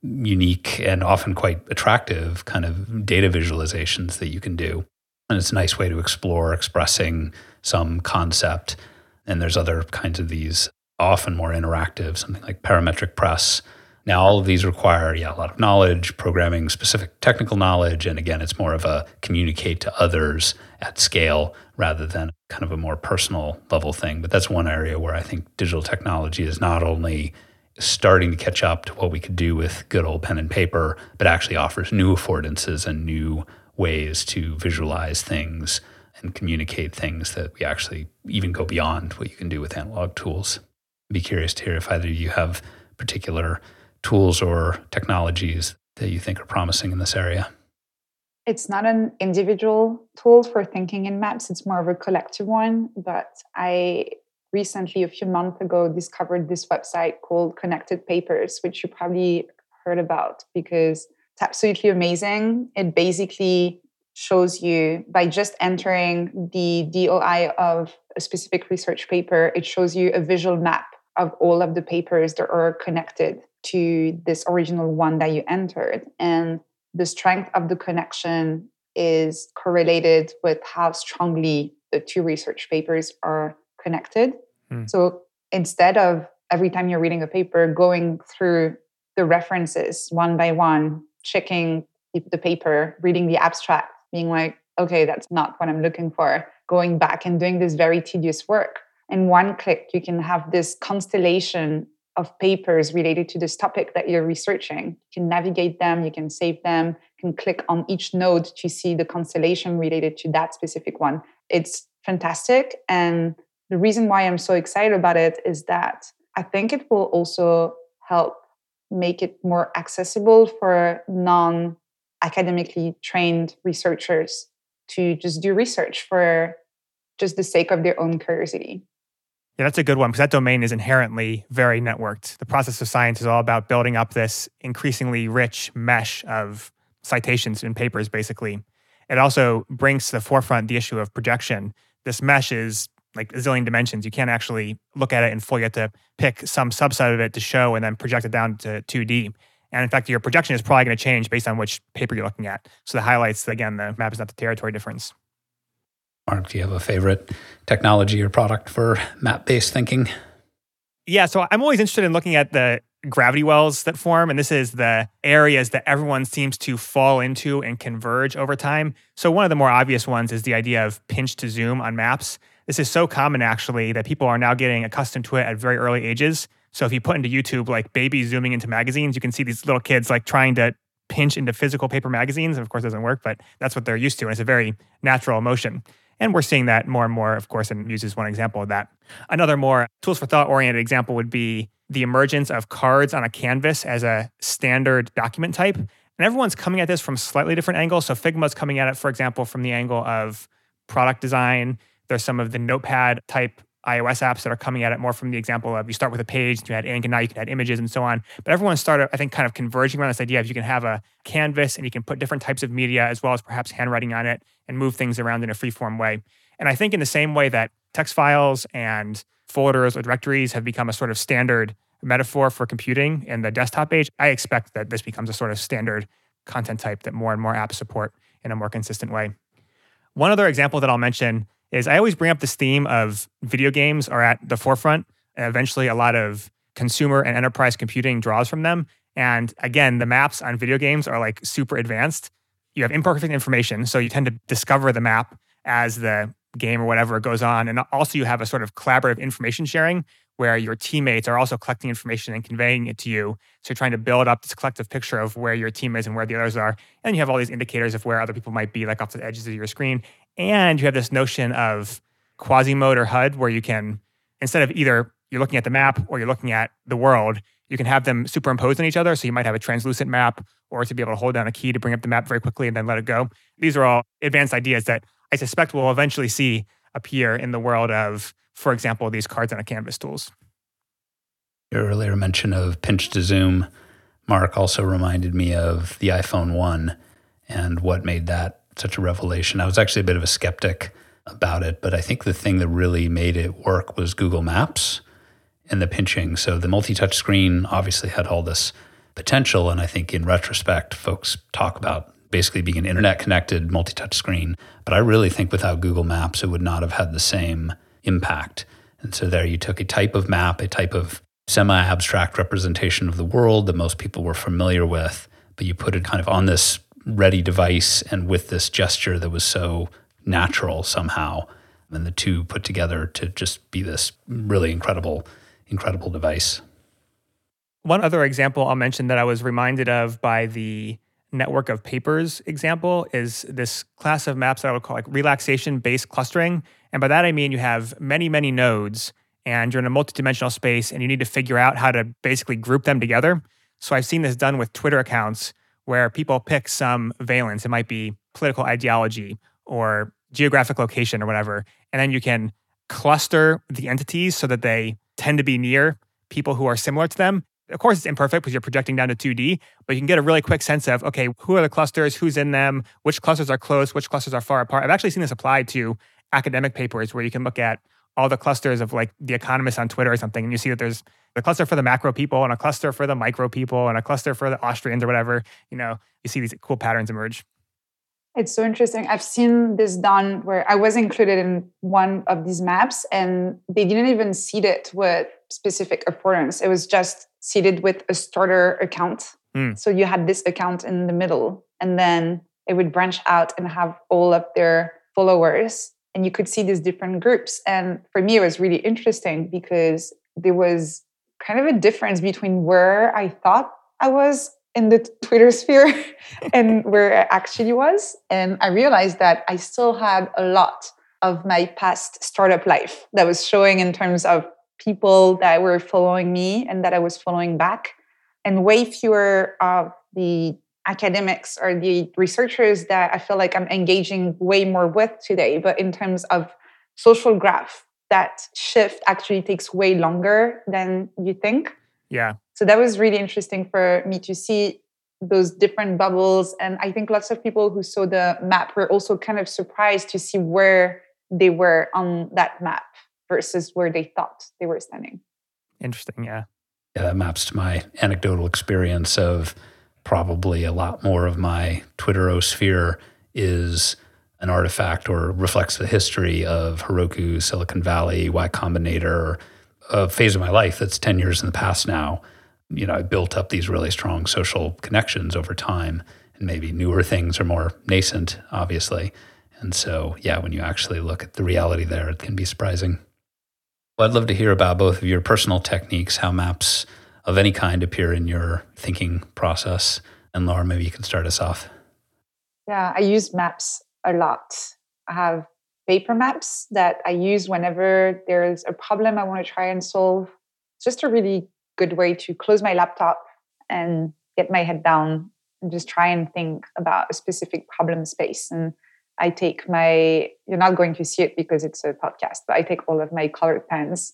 unique, and often quite attractive kind of data visualizations that you can do. And it's a nice way to explore expressing some concept. And there's other kinds of these, often more interactive, something like Parametric Press. Now, all of these require, yeah, a lot of knowledge, programming, specific technical knowledge. And again, it's more of a communicate to others at scale rather than kind of a more personal level thing. But that's one area where I think digital technology is not only starting to catch up to what we could do with good old pen and paper, but actually offers new affordances and new ways to visualize things and communicate things that we actually even go beyond what you can do with analog tools. I'd be curious to hear if either of you have particular tools or technologies that you think are promising in this area. It's not an individual tool for thinking in maps. It's more of a collective one. But I recently, a few months ago, discovered this website called Connected Papers, which you probably heard about because it's absolutely amazing. It basically shows you, by just entering the D O I of a specific research paper, it shows you a visual map of all of the papers that are connected to this original one that you entered. And the strength of the connection is correlated with how strongly the two research papers are connected. Mm. So instead of every time you're reading a paper, going through the references one by one, checking the paper, reading the abstract, being like, okay, that's not what I'm looking for, going back and doing this very tedious work. In one click, you can have this constellation of papers related to this topic that you're researching. You can navigate them, you can save them, you can click on each node to see the constellation related to that specific one. It's fantastic. And the reason why I'm so excited about it is that I think it will also help make it more accessible for non-academically trained researchers to just do research for just the sake of their own curiosity. Yeah, that's a good one, because that domain is inherently very networked. The process of science is all about building up this increasingly rich mesh of citations and papers, basically. It also brings to the forefront the issue of projection. This mesh is like a zillion dimensions. You can't actually look at it in full. You have to pick some subset of it to show and then project it down to two D. And in fact, your projection is probably going to change based on which paper you're looking at. So that highlights, again, the map is not the territory difference. Mark, do you have a favorite technology or product for map-based thinking? Yeah, so I'm always interested in looking at the gravity wells that form, and this is the areas that everyone seems to fall into and converge over time. So one of the more obvious ones is the idea of pinch to zoom on maps. This is so common, actually, that people are now getting accustomed to it at very early ages. So if you put into YouTube, like, babies zooming into magazines, you can see these little kids, like, trying to pinch into physical paper magazines. Of course, it doesn't work, but that's what they're used to, and it's a very natural emotion. And we're seeing that more and more, of course, and MetaMuse is one example of that. Another more tools for thought-oriented example would be the emergence of cards on a canvas as a standard document type. And everyone's coming at this from slightly different angles. So Figma's coming at it, for example, from the angle of product design. There's some of the notepad type iOS apps that are coming at it more from the example of you start with a page, you add ink, and now you can add images and so on. But everyone started, I think, kind of converging around this idea of you can have a canvas and you can put different types of media as well as perhaps handwriting on it and move things around in a free-form way. And I think in the same way that text files and folders or directories have become a sort of standard metaphor for computing in the desktop age, I expect that this becomes a sort of standard content type that more and more apps support in a more consistent way. One other example that I'll mention is I always bring up this theme of video games are at the forefront. And eventually, a lot of consumer and enterprise computing draws from them. And again, the maps on video games are like super advanced. You have imperfect information, so you tend to discover the map as the game or whatever goes on. And also you have a sort of collaborative information sharing where your teammates are also collecting information and conveying it to you. So you're trying to build up this collective picture of where your team is and where the others are. And you have all these indicators of where other people might be, like off the edges of your screen. And you have this notion of Quasimodo or H U D where you can, instead of either you're looking at the map or you're looking at the world, you can have them superimposed on each other. So you might have a translucent map or to be able to hold down a key to bring up the map very quickly and then let it go. These are all advanced ideas that I suspect we'll eventually see appear in the world of, for example, these cards on a canvas tools. Your earlier mention of pinch to zoom, Mark, also reminded me of the iPhone one and what made that such a revelation. I was actually a bit of a skeptic about it, but I think the thing that really made it work was Google Maps and the pinching. So the multi-touch screen obviously had all this potential. And I think in retrospect, folks talk about basically being an internet-connected multi-touch screen. But I really think without Google Maps, it would not have had the same impact. And so there you took a type of map, a type of semi-abstract representation of the world that most people were familiar with, but you put it kind of on this ready device and with this gesture that was so natural somehow. And the two put together to just be this really incredible, incredible device. One other example I'll mention that I was reminded of by the network of papers example is this class of maps that I would call like relaxation-based clustering. And by that, I mean you have many, many nodes and you're in a multidimensional space and you need to figure out how to basically group them together. So I've seen this done with Twitter accounts where people pick some valence. It might be political ideology or geographic location or whatever. And then you can cluster the entities so that they tend to be near people who are similar to them. Of course, it's imperfect because you're projecting down to two D, but you can get a really quick sense of, okay, who are the clusters, who's in them, which clusters are close, which clusters are far apart. I've actually seen this applied to academic papers where you can look at all the clusters of like The Economist on Twitter or something, and you see that there's a cluster for the macro people and a cluster for the micro people and a cluster for the Austrians or whatever. You know, you see these cool patterns emerge. It's so interesting. I've seen this done where I was included in one of these maps and they didn't even seed it with specific affordance. It was just seeded with a starter account. Mm. So you had this account in the middle and then it would branch out and have all of their followers and you could see these different groups. And for me, it was really interesting because there was kind of a difference between where I thought I was in the Twitter sphere and where I actually was. And I realized that I still had a lot of my past startup life that was showing in terms of people that were following me and that I was following back, and way fewer of the academics or the researchers that I feel like I'm engaging way more with today. But in terms of social graph, that shift actually takes way longer than you think. Yeah. So that was really interesting for me to see those different bubbles. And I think lots of people who saw the map were also kind of surprised to see where they were on that map versus where they thought they were standing. Interesting, yeah. Yeah, that maps to my anecdotal experience of probably a lot more of my Twitterosphere is an artifact or reflects the history of Heroku, Silicon Valley, Y Combinator, a phase of my life that's ten years in the past now. You know, I built up these really strong social connections over time, and maybe newer things are more nascent, obviously. And so, yeah, when you actually look at the reality there, it can be surprising. Well, I'd love to hear about both of your personal techniques, how maps of any kind appear in your thinking process. And Laura, maybe you can start us off. Yeah, I use maps a lot. I have paper maps that I use whenever there's a problem I want to try and solve. It's just a really good way to close my laptop and get my head down and just try and think about a specific problem space. And I take my, you're not going to see it because it's a podcast, but I take all of my colored pens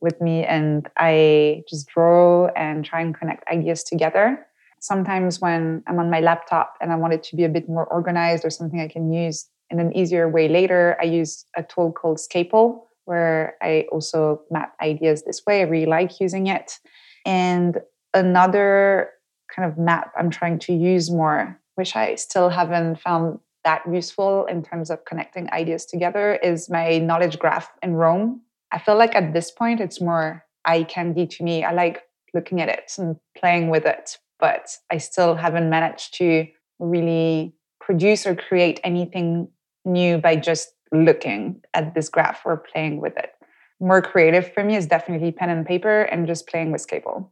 with me and I just draw and try and connect ideas together. Sometimes when I'm on my laptop and I want it to be a bit more organized or something I can use in an easier way later, I use a tool called Scapple, where I also map ideas this way. I really like using it. And another kind of map I'm trying to use more, which I still haven't found that useful in terms of connecting ideas together is my knowledge graph in Roam. I feel like at this point, it's more eye candy to me. I like looking at it and playing with it, but I still haven't managed to really produce or create anything new by just looking at this graph or playing with it. More creative for me is definitely pen and paper and just playing with Scapple.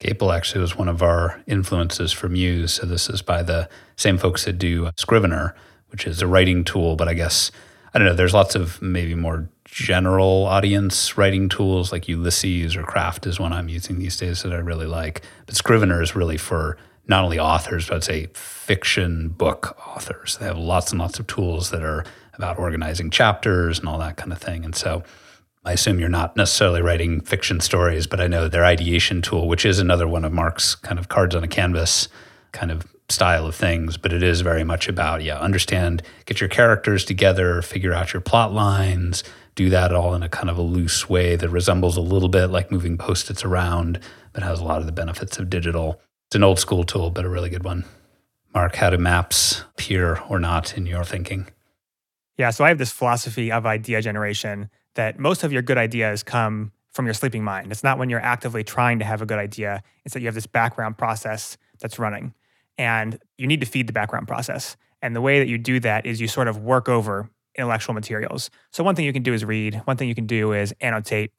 Scapple actually was one of our influences from Muse. So this is by the same folks that do Scrivener, which is a writing tool. But I guess, I don't know, there's lots of maybe more general audience writing tools like Ulysses or Craft is one I'm using these days that I really like. But Scrivener is really for not only authors, but I'd say fiction book authors. They have lots and lots of tools that are about organizing chapters and all that kind of thing. And so I assume you're not necessarily writing fiction stories, but I know their ideation tool, which is another one of Mark's kind of cards on a canvas kind of style of things, but it is very much about, yeah, understand, get your characters together, figure out your plot lines, do that all in a kind of a loose way that resembles a little bit like moving Post-its around, but has a lot of the benefits of digital. It's an old school tool, but a really good one. Mark, how do maps appear or not in your thinking? Yeah, so I have this philosophy of idea generation that most of your good ideas come from your sleeping mind. It's not when you're actively trying to have a good idea. It's that you have this background process that's running. And you need to feed the background process. And the way that you do that is you sort of work over intellectual materials. So one thing you can do is read. One thing you can do is annotate.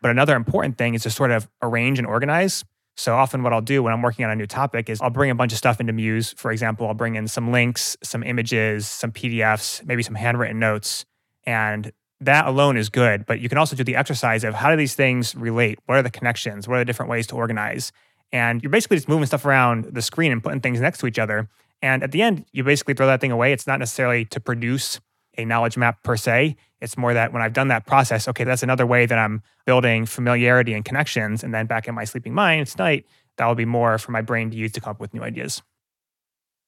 But another important thing is to sort of arrange and organize. So often what I'll do when I'm working on a new topic is I'll bring a bunch of stuff into Muse. For example, I'll bring in some links, some images, some P D Fs, maybe some handwritten notes. And that alone is good. But you can also do the exercise of how do these things relate? What are the connections? What are the different ways to organize? And you're basically just moving stuff around the screen and putting things next to each other. And at the end, you basically throw that thing away. It's not necessarily to produce a knowledge map per se. It's more that when I've done that process, okay, that's another way that I'm building familiarity and connections. And then back in my sleeping mind tonight, that will be more for my brain to use to come up with new ideas.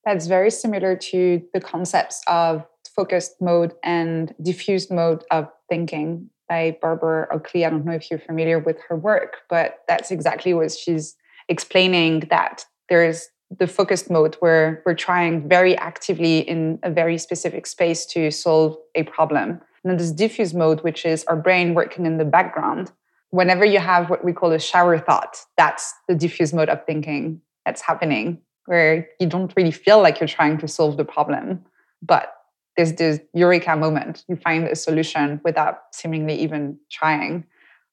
That's very similar to the concepts of focused mode and diffused mode of thinking by Barbara Oakley. I don't know if you're familiar with her work, but that's exactly what she's explaining, that there is the focused mode where we're trying very actively in a very specific space to solve a problem. And then this diffuse mode, which is our brain working in the background. Whenever you have what we call a shower thought, that's the diffuse mode of thinking that's happening, where you don't really feel like you're trying to solve the problem, but there's this eureka moment. You find a solution without seemingly even trying.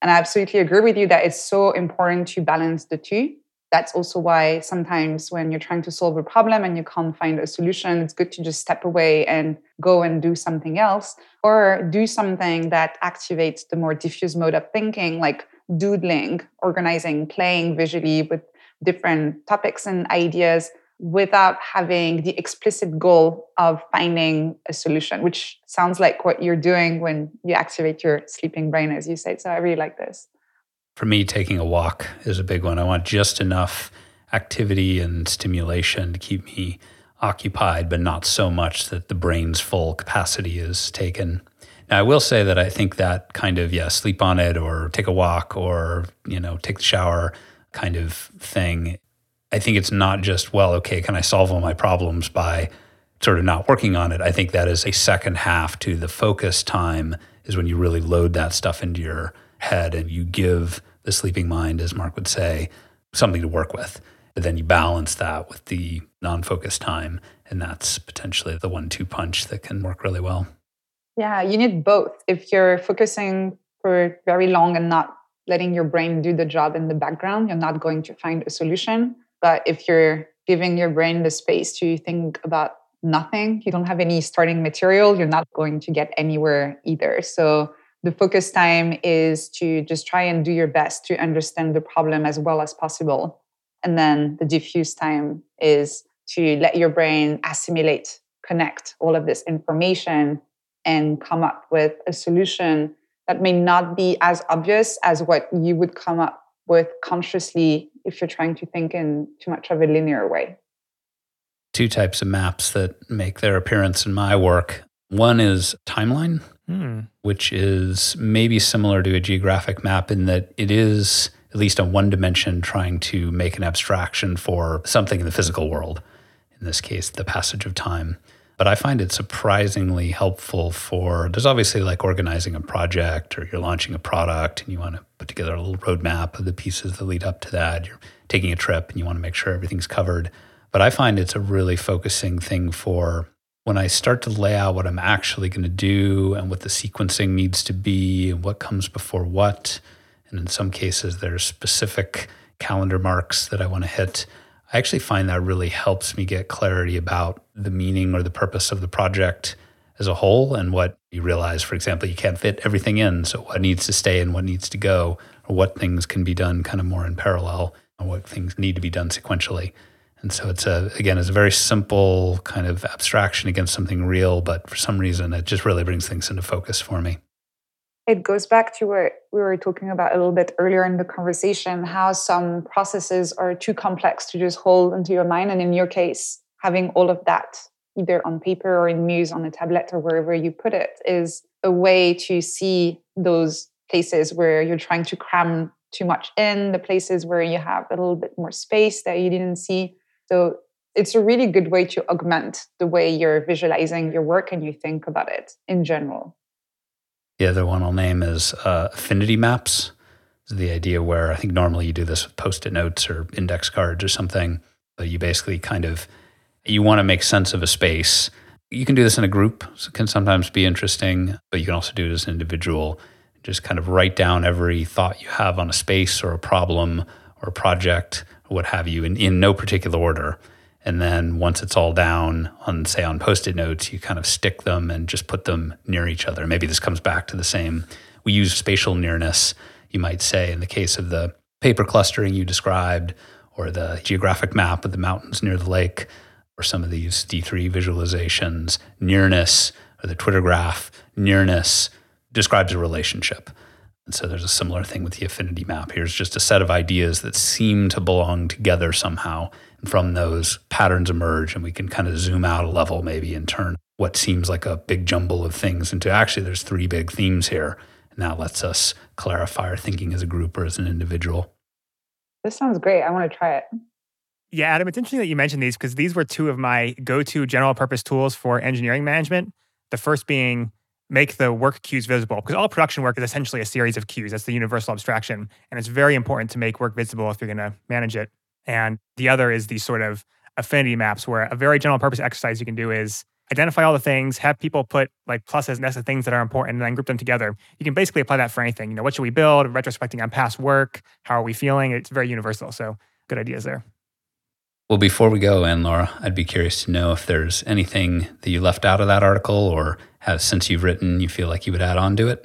And I absolutely agree with you that it's so important to balance the two. That's also why sometimes when you're trying to solve a problem and you can't find a solution, it's good to just step away and go and do something else, or do something that activates the more diffuse mode of thinking, like doodling, organizing, playing visually with different topics and ideas without having the explicit goal of finding a solution, which sounds like what you're doing when you activate your sleeping brain, as you say. So I really like this. For me, taking a walk is a big one. I want just enough activity and stimulation to keep me occupied, but not so much that the brain's full capacity is taken. Now, I will say that I think that kind of, yeah, sleep on it or take a walk or, you know, take the shower kind of thing. I think it's not just, well, okay, can I solve all my problems by sort of not working on it? I think that is a second half to the focus time, is when you really load that stuff into your head and you give the sleeping mind, as Mark would say, something to work with. But then you balance that with the non-focused time, and that's potentially the one two punch that can work really well. Yeah, you need both. If you're focusing for very long and not letting your brain do the job in the background, you're not going to find a solution. But if you're giving your brain the space to think about nothing, you don't have any starting material, you're not going to get anywhere either. So the focus time is to just try and do your best to understand the problem as well as possible. And then the diffuse time is to let your brain assimilate, connect all of this information and come up with a solution that may not be as obvious as what you would come up with consciously if you're trying to think in too much of a linear way. Two types of maps that make their appearance in my work. One is timeline, hmm. which is maybe similar to a geographic map in that it is, at least on one dimension, trying to make an abstraction for something in the physical world, in this case, the passage of time. But I find it surprisingly helpful for, there's obviously like organizing a project, or you're launching a product and you want to put together a little roadmap of the pieces that lead up to that. You're taking a trip and you want to make sure everything's covered. But I find it's a really focusing thing for when I start to lay out what I'm actually going to do and what the sequencing needs to be and what comes before what. And in some cases, there's specific calendar marks that I want to hit. I actually find that really helps me get clarity about the meaning or the purpose of the project as a whole, and what you realize, for example, you can't fit everything in. So what needs to stay and what needs to go, or what things can be done kind of more in parallel, or what things need to be done sequentially. And so it's a, again, it's a very simple kind of abstraction against something real, but for some reason, it just really brings things into focus for me. It goes back to what we were talking about a little bit earlier in the conversation, how some processes are too complex to just hold into your mind. And in your case, having all of that either on paper or in Muse, on a tablet or wherever you put it, is a way to see those places where you're trying to cram too much in, the places where you have a little bit more space that you didn't see. So it's a really good way to augment the way you're visualizing your work and you think about it in general. The other one I'll name is uh, affinity maps. It's the idea where I think normally you do this with Post-it notes or index cards or something, but you basically kind of, you want to make sense of a space. You can do this in a group, so it can sometimes be interesting, but you can also do it as an individual. Just kind of write down every thought you have on a space or a problem or a project, or what have you, in, in no particular order. And then once it's all down on, say, on Post-it notes, you kind of stick them and just put them near each other. Maybe this comes back to the same. We use spatial nearness, you might say, in the case of the paper clustering you described, or the geographic map of the mountains near the lake, or some of these D three visualizations. Nearness, or the Twitter graph, nearness describes a relationship. And so there's a similar thing with the affinity map. Here's just a set of ideas that seem to belong together somehow. And from those, patterns emerge, and we can kind of zoom out a level maybe and turn what seems like a big jumble of things into, actually, there's three big themes here. And that lets us clarify our thinking as a group or as an individual. This sounds great. I want to try it. Yeah, Adam, it's interesting that you mentioned these, because these were two of my go-to general purpose tools for engineering management. The first being make the work queues visible, because all production work is essentially a series of queues. That's the universal abstraction. And it's very important to make work visible if you're going to manage it. And the other is these sort of affinity maps, where a very general purpose exercise you can do is identify all the things, have people put like pluses next to things that are important, and then group them together. You can basically apply that for anything. You know, what should we build? Retrospecting on past work. How are we feeling? It's very universal. So good ideas there. Well, before we go, Ann-Laura, I'd be curious to know if there's anything that you left out of that article, or have, since you've written, you feel like you would add on to it?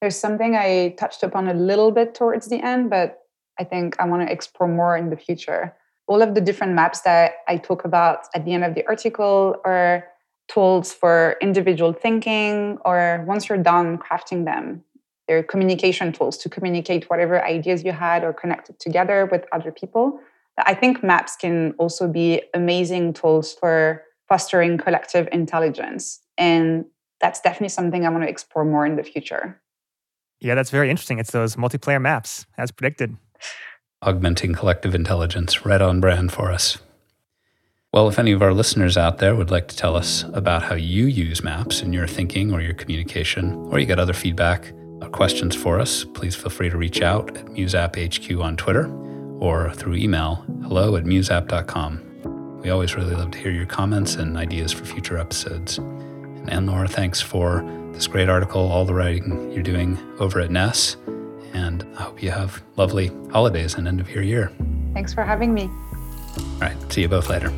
There's something I touched upon a little bit towards the end, but I think I want to explore more in the future. All of the different maps that I talk about at the end of the article are tools for individual thinking, or once you're done crafting them, they're communication tools to communicate whatever ideas you had or connect it together with other people. I think maps can also be amazing tools for fostering collective intelligence. And that's definitely something I want to explore more in the future. Yeah, that's very interesting. It's those multiplayer maps, as predicted. Augmenting collective intelligence, right on brand for us. Well, if any of our listeners out there would like to tell us about how you use maps in your thinking or your communication, or you got other feedback or questions for us, please feel free to reach out at MuseAppHQ on Twitter, or through email, hello at museapp dot com. We always really love to hear your comments and ideas for future episodes. And Ann-Laura, thanks for this great article, all the writing you're doing over at N E S, and I hope you have lovely holidays and end of your year. Thanks for having me. All right, see you both later.